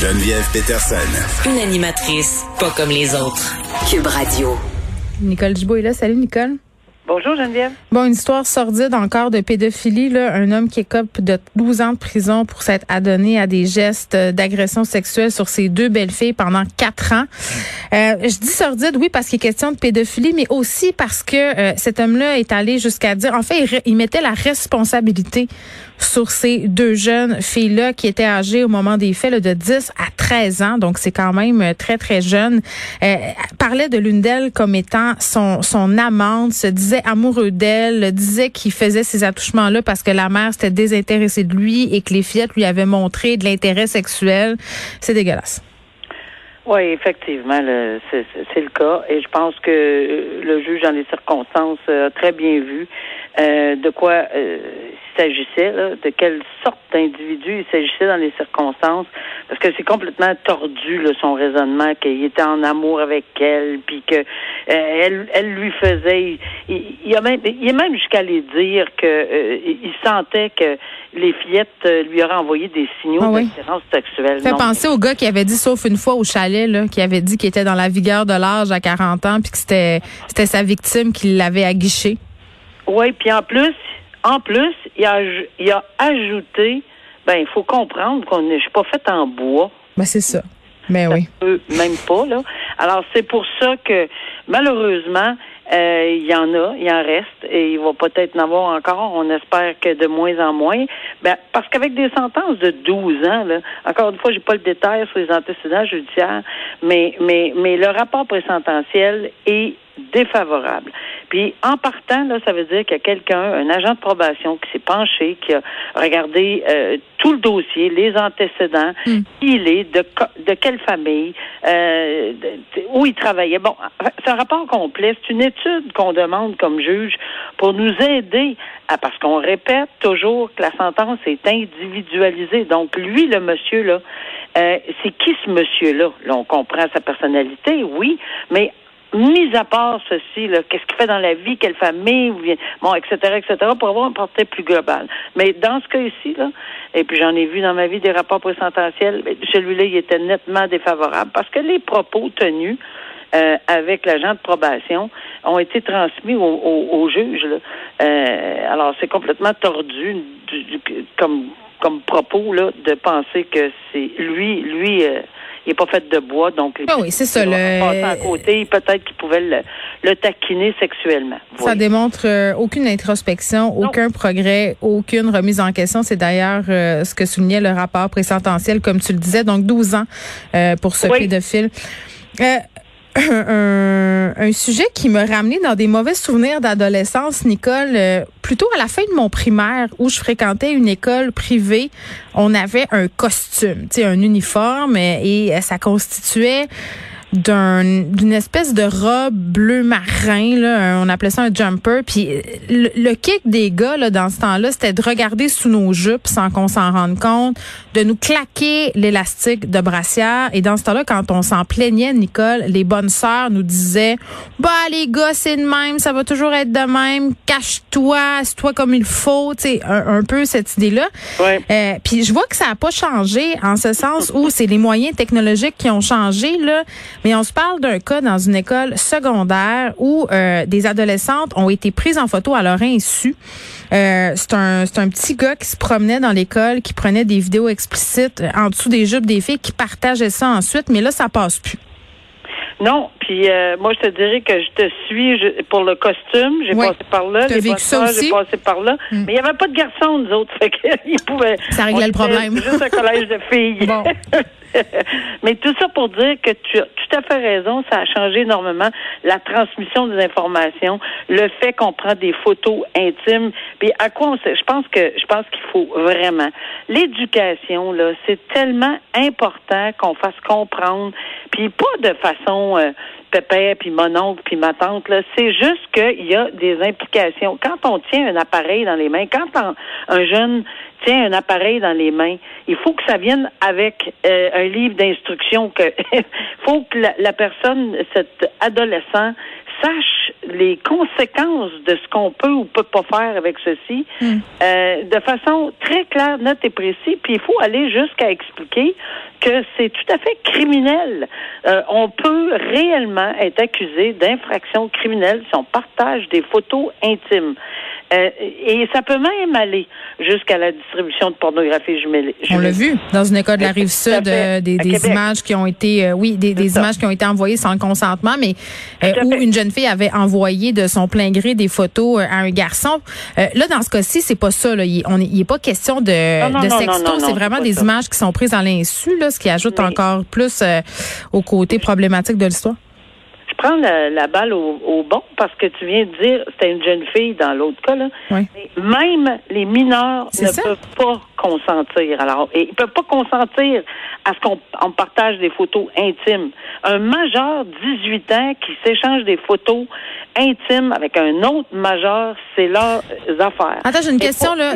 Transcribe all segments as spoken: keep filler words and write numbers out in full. Geneviève Peterson. Une animatrice pas comme les autres. Cube Radio. Nicole Gibeault est là. Salut, Nicole. Bonjour, Geneviève. Bon, une histoire sordide encore de pédophilie, là. Un homme qui écope de douze ans de prison pour s'être adonné à des gestes d'agression sexuelle sur ses deux belles-filles pendant quatre ans. Euh, je dis sordide, oui, parce qu'il est question de pédophilie, mais aussi parce que euh, cet homme-là est allé jusqu'à dire... En fait, il, il mettait la responsabilité sur ces deux jeunes filles-là qui étaient âgées au moment des faits là, de dix à treize ans. Donc, c'est quand même très, très jeune. Euh, parlait de l'une d'elles comme étant son, son amante, se disait amoureux d'elle, disait qu'il faisait ces attouchements-là parce que la mère s'était désintéressée de lui et que les fillettes lui avaient montré de l'intérêt sexuel. C'est dégueulasse. Oui, effectivement, le, c'est, c'est le cas. Et je pense que le juge, dans les circonstances, a très bien vu euh, de quoi euh, il s'agissait, là, de quelle sorte d'individu il s'agissait dans les circonstances, parce que c'est complètement tordu, là, son raisonnement, qu'il était en amour avec elle, puis que euh, elle, elle lui faisait... Il, il, a même, il est même jusqu'à les dire que euh, il sentait que les fillettes lui auraient envoyé des signaux ah oui. d'attirance sexuelle. Ça fait penser au gars qui avait dit, sauf une fois au chalet, là, qui avait dit qu'il était dans la vigueur de l'âge à quarante ans, puis que c'était, c'était sa victime qui l'avait aguichée. Oui, puis en plus... En plus, il a, il a ajouté, ben, il faut comprendre qu'on ne suis pas faite en bois. Ben, c'est ça. Mais ça oui. Peut, même pas, là. Alors, c'est pour ça que, malheureusement, euh, il y en a, il en reste, et il va peut-être en avoir encore, on espère que de moins en moins. Ben, parce qu'avec des sentences de douze ans, là, encore une fois, j'ai pas le détail sur les antécédents judiciaires, mais, mais, mais le rapport présententiel est défavorable. Puis, en partant, là, ça veut dire qu'il y a quelqu'un, un agent de probation qui s'est penché, qui a regardé euh, tout le dossier, les antécédents, mm. qui il est, de, de quelle famille, euh, de, où il travaillait. Bon, c'est un rapport complet. C'est une étude qu'on demande comme juge pour nous aider à, parce qu'on répète toujours que la sentence est individualisée. Donc, lui, le monsieur, là, euh, c'est qui ce monsieur-là? Là, on comprend sa personnalité, oui, mais mis à part ceci, là, qu'est-ce qu'il fait dans la vie, quelle famille, bon, et cetera, et cetera, pour avoir un portrait plus global. Mais dans ce cas ici, là, et puis j'en ai vu dans ma vie des rapports présententiels, celui-là, il était nettement défavorable parce que les propos tenus euh, avec l'agent de probation ont été transmis au, au, au juge. Là. Euh, alors, c'est complètement tordu du, du, comme, comme propos là, de penser que c'est lui, lui... Euh, il n'est pas fait de bois, donc ah oui, c'est ça, il le... passait à côté. Peut-être qu'il pouvait le, le taquiner sexuellement. Oui. Ça démontre euh, aucune introspection, non. Aucun progrès, aucune remise en question. C'est d'ailleurs euh, ce que soulignait le rapport présententiel, comme tu le disais. Donc, douze ans euh, pour ce oui. pédophile. Euh, Un, un sujet qui m'a ramené dans des mauvais souvenirs d'adolescence, Nicole. Euh, plutôt à la fin de mon primaire, où je fréquentais une école privée, on avait un costume, tu sais, un uniforme, et, et ça constituait d'un, d'une espèce de robe bleu marin, là, un, on appelait ça un jumper. Puis le, le kick des gars là, dans ce temps-là, c'était de regarder sous nos jupes sans qu'on s'en rende compte, de nous claquer l'élastique de brassière. Et dans ce temps-là, quand on s'en plaignait, Nicole, les bonnes sœurs nous disaient « Bah les gars, c'est de même, ça va toujours être de même, cache-toi, assis-toi comme il faut. » Tu sais, un, un peu cette idée-là. Ouais. Euh, puis je vois que ça n'a pas changé en ce sens où c'est les moyens technologiques qui ont changé, là. Mais on se parle d'un cas dans une école secondaire où euh, des adolescentes ont été prises en photo à leur insu. Euh, c'est un c'est un petit gars qui se promenait dans l'école, qui prenait des vidéos explicites en dessous des jupes des filles, qui partageait ça ensuite. Mais là, ça passe plus. Non, puis euh, moi je te dirais que je te suis je, pour le costume, j'ai oui. passé par là, les bonsoirs, j'ai passé par là, mm. mais il n'y avait pas de garçons, nous autres, fait qu'ils pouvaient... Ça réglait le problème. Juste un collège de filles. Bon. Mais tout ça pour dire que tu as tout à fait raison, ça a changé énormément, la transmission des informations, le fait qu'on prend des photos intimes, puis à quoi on sait, je pense que je pense qu'il faut vraiment l'éducation là, c'est tellement important qu'on fasse comprendre, puis pas de façon euh, pépère, puis mon oncle, puis ma tante, là, c'est juste qu'il y a des implications. Quand on tient un appareil dans les mains, quand on, un jeune tient un appareil dans les mains, il faut que ça vienne avec euh, un livre d'instruction. Que faut que la, la personne, cet adolescent, sache les conséquences de ce qu'on peut ou peut pas faire avec ceci mm. euh, de façon très claire, nette et précise. Puis il faut aller jusqu'à expliquer que c'est tout à fait criminel. Euh, on peut réellement être accusé d'infraction criminelle si on partage des photos intimes. Euh, et ça peut même aller jusqu'à la distribution de pornographie jumélée. On l'a vu dans une école de la Rive-Sud, euh, des, des images qui ont été, euh, oui, des, des images qui ont été envoyées sans consentement, mais euh, où une jeune fille avait envoyé de son plein gré des photos euh, à un garçon. Euh, là, dans ce cas-ci, c'est pas ça. Là. Il, on, il est pas question de, non, non, de sexto. C'est vraiment c'est des ça. images qui sont prises à l'insu, là, ce qui ajoute mais, encore plus euh, au côté problématique de l'histoire. Je prends la, la balle au, au bon parce que tu viens de dire c'était une jeune fille dans l'autre cas là. Oui. Mais même les mineurs c'est ne ça. peuvent pas consentir. Alors, et ils peuvent pas consentir à ce qu'on on partage des photos intimes. Un majeur dix-huit ans qui s'échange des photos intimes avec un autre majeur, c'est leurs affaires. Attends, j'ai une et question là.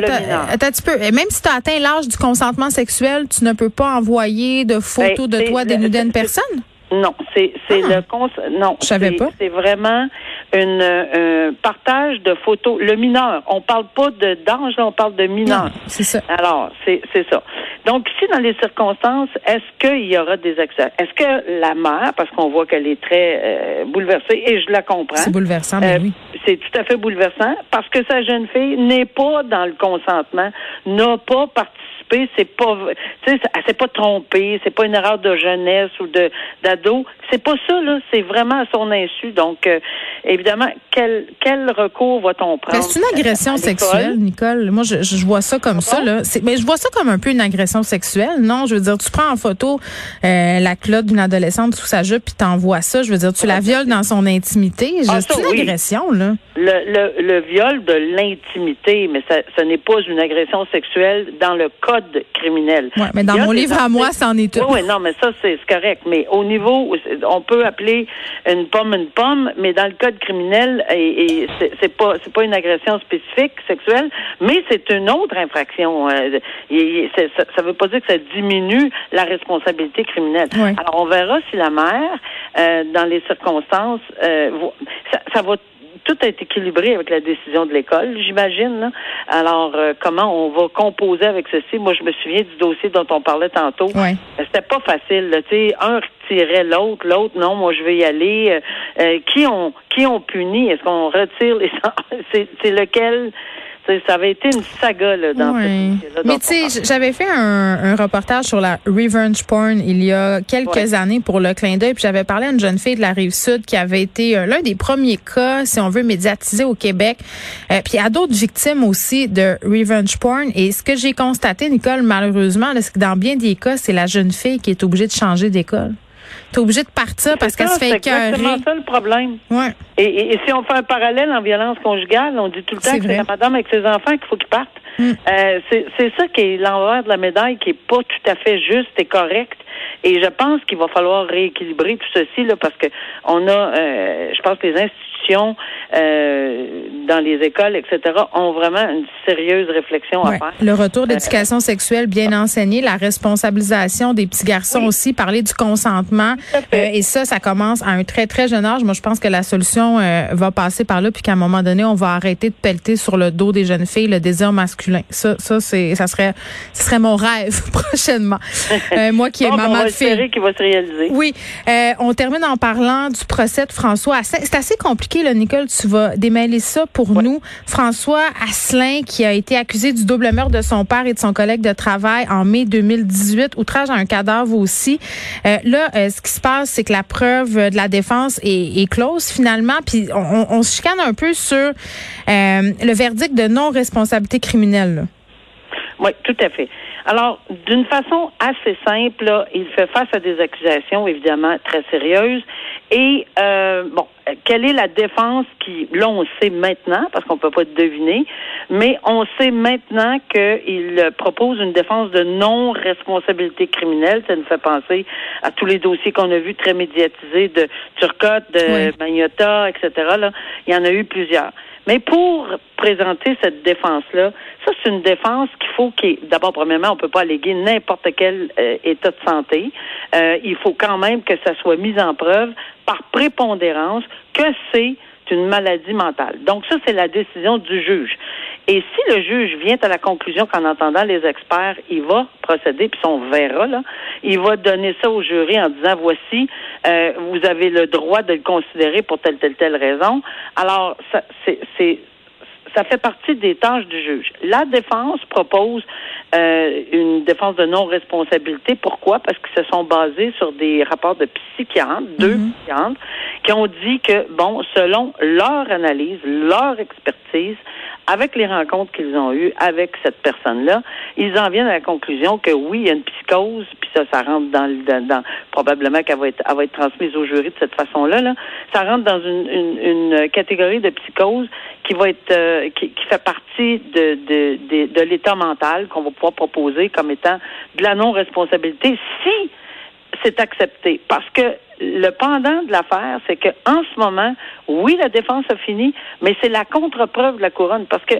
Attends, tu peux. Même si tu as atteint l'âge du consentement sexuel, tu ne peux pas envoyer de photos ben, de toi dénudée à une personne. Non, c'est c'est ah, le cons non, je savais c'est, pas. c'est vraiment une euh, partage de photos. Le mineur, on parle pas de d'ange, on parle de mineur. Non, c'est ça. Alors, c'est c'est ça. Donc ici, dans les circonstances, est-ce qu'il y aura des exceptions? Est-ce que la mère, parce qu'on voit qu'elle est très euh, bouleversée, et je la comprends. C'est bouleversant, mais euh, oui. C'est tout à fait bouleversant, parce que sa jeune fille n'est pas dans le consentement, n'a pas participé, c'est pas, tu sais, elle s'est pas trompée, c'est pas une erreur de jeunesse ou de d'ado, c'est pas ça là, c'est vraiment à son insu. Donc euh, évidemment, quel quel recours va-t-on prendre? C'est une agression sexuelle, Nicole. Moi, je, je vois ça comme ça là. C'est, mais je vois ça comme un peu une agression sexuelle. Non, je veux dire, tu prends en photo euh, la clotte d'une adolescente sous sa jupe, puis t'envoies ça. Je veux dire, tu la violes dans son intimité. Je, ah, ça, c'est une oui. agression là. Le, le, le viol de l'intimité, mais ça, ce n'est pas une agression sexuelle dans le code criminel. Oui, mais dans mon livre à moi, c'en est tout. Oui, oui, non, mais ça, c'est, c'est correct. Mais au niveau, on peut appeler une pomme une pomme, mais dans le code criminel, et, et c'est, c'est pas c'est pas une agression spécifique sexuelle, mais c'est une autre infraction. Euh, et, c'est, ça, ça veut pas dire que ça diminue la responsabilité criminelle. Oui. Alors, on verra si la mère, euh, dans les circonstances, euh, ça, ça va tout est équilibré avec la décision de l'école, j'imagine. Là. Alors, euh, comment on va composer avec ceci? Moi, je me souviens du dossier dont on parlait tantôt. Ouais. C'était pas facile. Tu sais, un retirait l'autre, l'autre, non, moi, je vais y aller. Euh, euh, qui on qui on punit? Est-ce qu'on retire les... c'est, c'est lequel... Ça avait été une saga là, dans oui. ce là, mais tu sais, j'avais fait un, un reportage sur la Revenge Porn il y a quelques oui. années pour le clin d'œil, puis j'avais parlé à une jeune fille de la Rive-Sud qui avait été euh, l'un des premiers cas, si on veut, médiatisés au Québec, euh, puis à d'autres victimes aussi de Revenge Porn. Et ce que j'ai constaté, Nicole, malheureusement, là, c'est que dans bien des cas, c'est la jeune fille qui est obligée de changer d'école. T'es obligé de partir c'est parce ça, qu'elle se fait écœurer. C'est exactement ça le problème. Ouais. Et, et, et si on fait un parallèle en violence conjugale, on dit tout le temps c'est que vrai. c'est la madame avec ses enfants qu'il faut qu'ils partent. Mm. Euh, c'est, c'est ça qui est l'envers de la médaille qui n'est pas tout à fait juste et correct. Et je pense qu'il va falloir rééquilibrer tout ceci là, parce que on a, euh, je pense que les institutions euh, dans les écoles, et cetera, ont vraiment une sérieuse réflexion ouais. à faire. Le retour d'éducation euh, sexuelle bien enseignée, la responsabilisation des petits garçons oui. aussi, parler du consentement. Euh, et ça, ça commence à un très, très jeune âge. Moi, je pense que la solution euh, va passer par là, puis qu'à un moment donné, on va arrêter de pelleter sur le dos des jeunes filles le désir masculin. Ça, ça c'est, ça serait, ce serait mon rêve prochainement. Euh, moi qui ai bon, maman de fille. Qui va se réaliser. Oui. Euh, on termine en parlant du procès de François Asselin. C'est assez compliqué, là, Nicole, tu vas démêler ça pour ouais. nous. François Asselin, qui a été accusé du double meurtre de son père et de son collègue de travail en mai deux mille dix-huit, outrage à un cadavre aussi. Euh, là, euh, ce qui se passe, c'est que la preuve de la défense est, est close finalement, puis on, on se chicane un peu sur euh, le verdict de non-responsabilité criminelle. Là. Oui, tout à fait. Alors, d'une façon assez simple, là, il fait face à des accusations, évidemment, très sérieuses. Et, euh, bon, quelle est la défense qui, là, on sait maintenant, parce qu'on peut pas deviner, mais on sait maintenant qu'il propose une défense de non-responsabilité criminelle. Ça nous fait penser à tous les dossiers qu'on a vus très médiatisés de Turcotte, de oui. Magnotta, et cetera. Là, il y en a eu plusieurs. Mais pour présenter cette défense-là, ça, c'est une défense qu'il faut qu'il... D'abord, premièrement, on peut pas alléguer n'importe quel euh, état de santé. Euh, il faut quand même que ça soit mis en preuve par prépondérance que c'est c'est une maladie mentale. Donc ça, c'est la décision du juge. Et si le juge vient à la conclusion qu'en entendant les experts, il va procéder, puis on verra, là, il va donner ça au jury en disant, voici, euh, vous avez le droit de le considérer pour telle, telle, telle raison. Alors, ça, c'est... c'est ça fait partie des tâches du juge. La défense propose euh, une défense de non-responsabilité. Pourquoi? Parce qu'ils se sont basés sur des rapports de psychiatres, mm-hmm. deux psychiatres, qui ont dit que, bon, selon leur analyse, leur expertise, avec les rencontres qu'ils ont eues avec cette personne-là, ils en viennent à la conclusion que oui, il y a une psychose, puis ça, ça rentre dans le... Dans, dans, probablement qu'elle va être, elle va être transmise au jury de cette façon-là. Là. Ça rentre dans une, une, une catégorie de psychose qui va être... Euh, Qui, qui fait partie de, de, de, de l'état mental qu'on va pouvoir proposer comme étant de la non-responsabilité si c'est accepté. Parce que le pendant de l'affaire, c'est qu'en ce moment, oui, la défense a fini, mais c'est la contre-preuve de la couronne. Parce que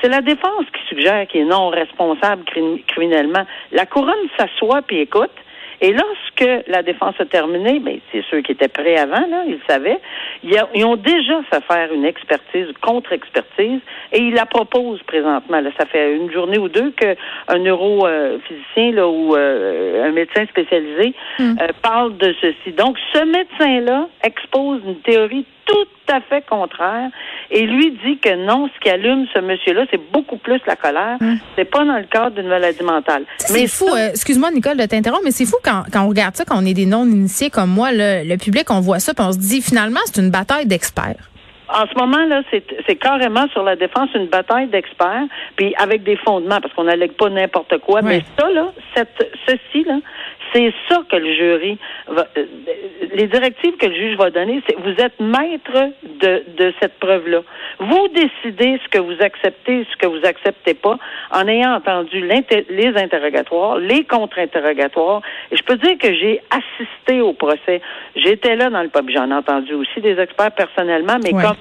c'est la défense qui suggère qu'il est non responsable criminellement. La couronne s'assoit puis écoute. Et lorsque la défense a terminé, bien, c'est ceux qui étaient prêts avant, là, ils le savaient, ils ont déjà fait faire une expertise, contre-expertise, et ils la proposent présentement. Là, ça fait une journée ou deux qu'un neurophysicien là, ou euh, un médecin spécialisé mm. euh, parle de ceci. Donc, ce médecin-là expose une théorie tout à fait contraire, et lui dit que non, ce qui allume ce monsieur-là, c'est beaucoup plus la colère, mmh. c'est pas dans le cadre d'une maladie mentale. Tu sais, mais c'est fou, ça... euh, excuse-moi Nicole de t'interrompre, mais c'est fou quand, quand on regarde ça, quand on est des non-initiés comme moi, le, le public, on voit ça, puis on se dit, finalement, c'est une bataille d'experts. En ce moment, là, c'est, c'est carrément sur la défense une bataille d'experts, puis avec des fondements, parce qu'on n'allègue pas n'importe quoi. Oui. Mais ça, là, cette, ceci, là, c'est ça que le jury va, euh, les directives que le juge va donner, c'est vous êtes maître de, de cette preuve-là. Vous décidez ce que vous acceptez, ce que vous acceptez pas, en ayant entendu l'inter- les interrogatoires, les contre-interrogatoires. Et je peux dire que j'ai assisté au procès. J'étais là dans le pub. J'en ai entendu aussi des experts personnellement, mais oui. comme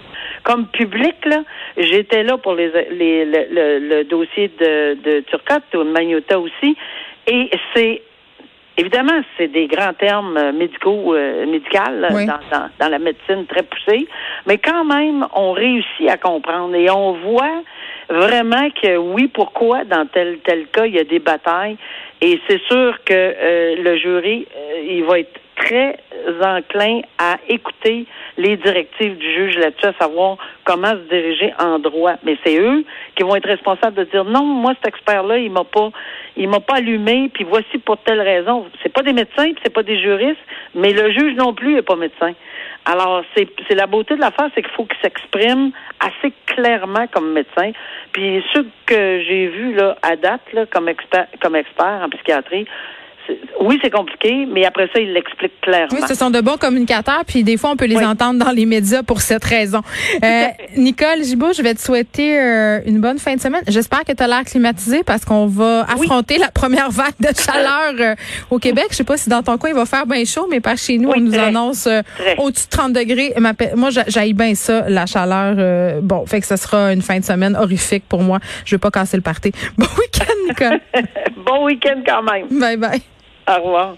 Comme public, là, j'étais là pour les, les, le, le, le dossier de, de Turcotte, de Magnotta aussi, et c'est évidemment, c'est des grands termes médicaux, euh, médicales, oui. dans, dans, dans la médecine très poussée, mais quand même, on réussit à comprendre et on voit vraiment que oui, pourquoi dans tel tel cas, il y a des batailles, et c'est sûr que euh, le jury, euh, il va être très enclin à écouter les directives du juge là-dessus, à savoir comment se diriger en droit. Mais c'est eux qui vont être responsables de dire non, moi cet expert-là, il m'a pas, il m'a pas allumé, puis voici pour telle raison. C'est pas des médecins, puis c'est pas des juristes, mais le juge non plus est pas médecin. Alors c'est, c'est la beauté de l'affaire, c'est qu'il faut qu'il s'exprime assez clairement comme médecin. Puis ceux que j'ai vus là à date là comme expert, comme expert en psychiatrie. Oui, c'est compliqué, mais après ça, ils l'expliquent clairement. Oui, ce sont de bons communicateurs, puis des fois, on peut les oui. entendre dans les médias pour cette raison. Euh, Nicole Gibeault, je vais te souhaiter euh, une bonne fin de semaine. J'espère que tu as l'air climatisé parce qu'on va affronter oui. la première vague de chaleur euh, au Québec. Je sais pas si dans ton coin, il va faire bien chaud, mais par chez nous, oui, on nous très, annonce euh, au-dessus de trente degrés. Ma, moi, j'haïs bien ça, la chaleur. Euh, bon, fait que ce sera une fin de semaine horrifique pour moi. Je veux pas casser le party. Bon week-end, Nicole. Bon week-end quand même. Bye-bye. Au revoir.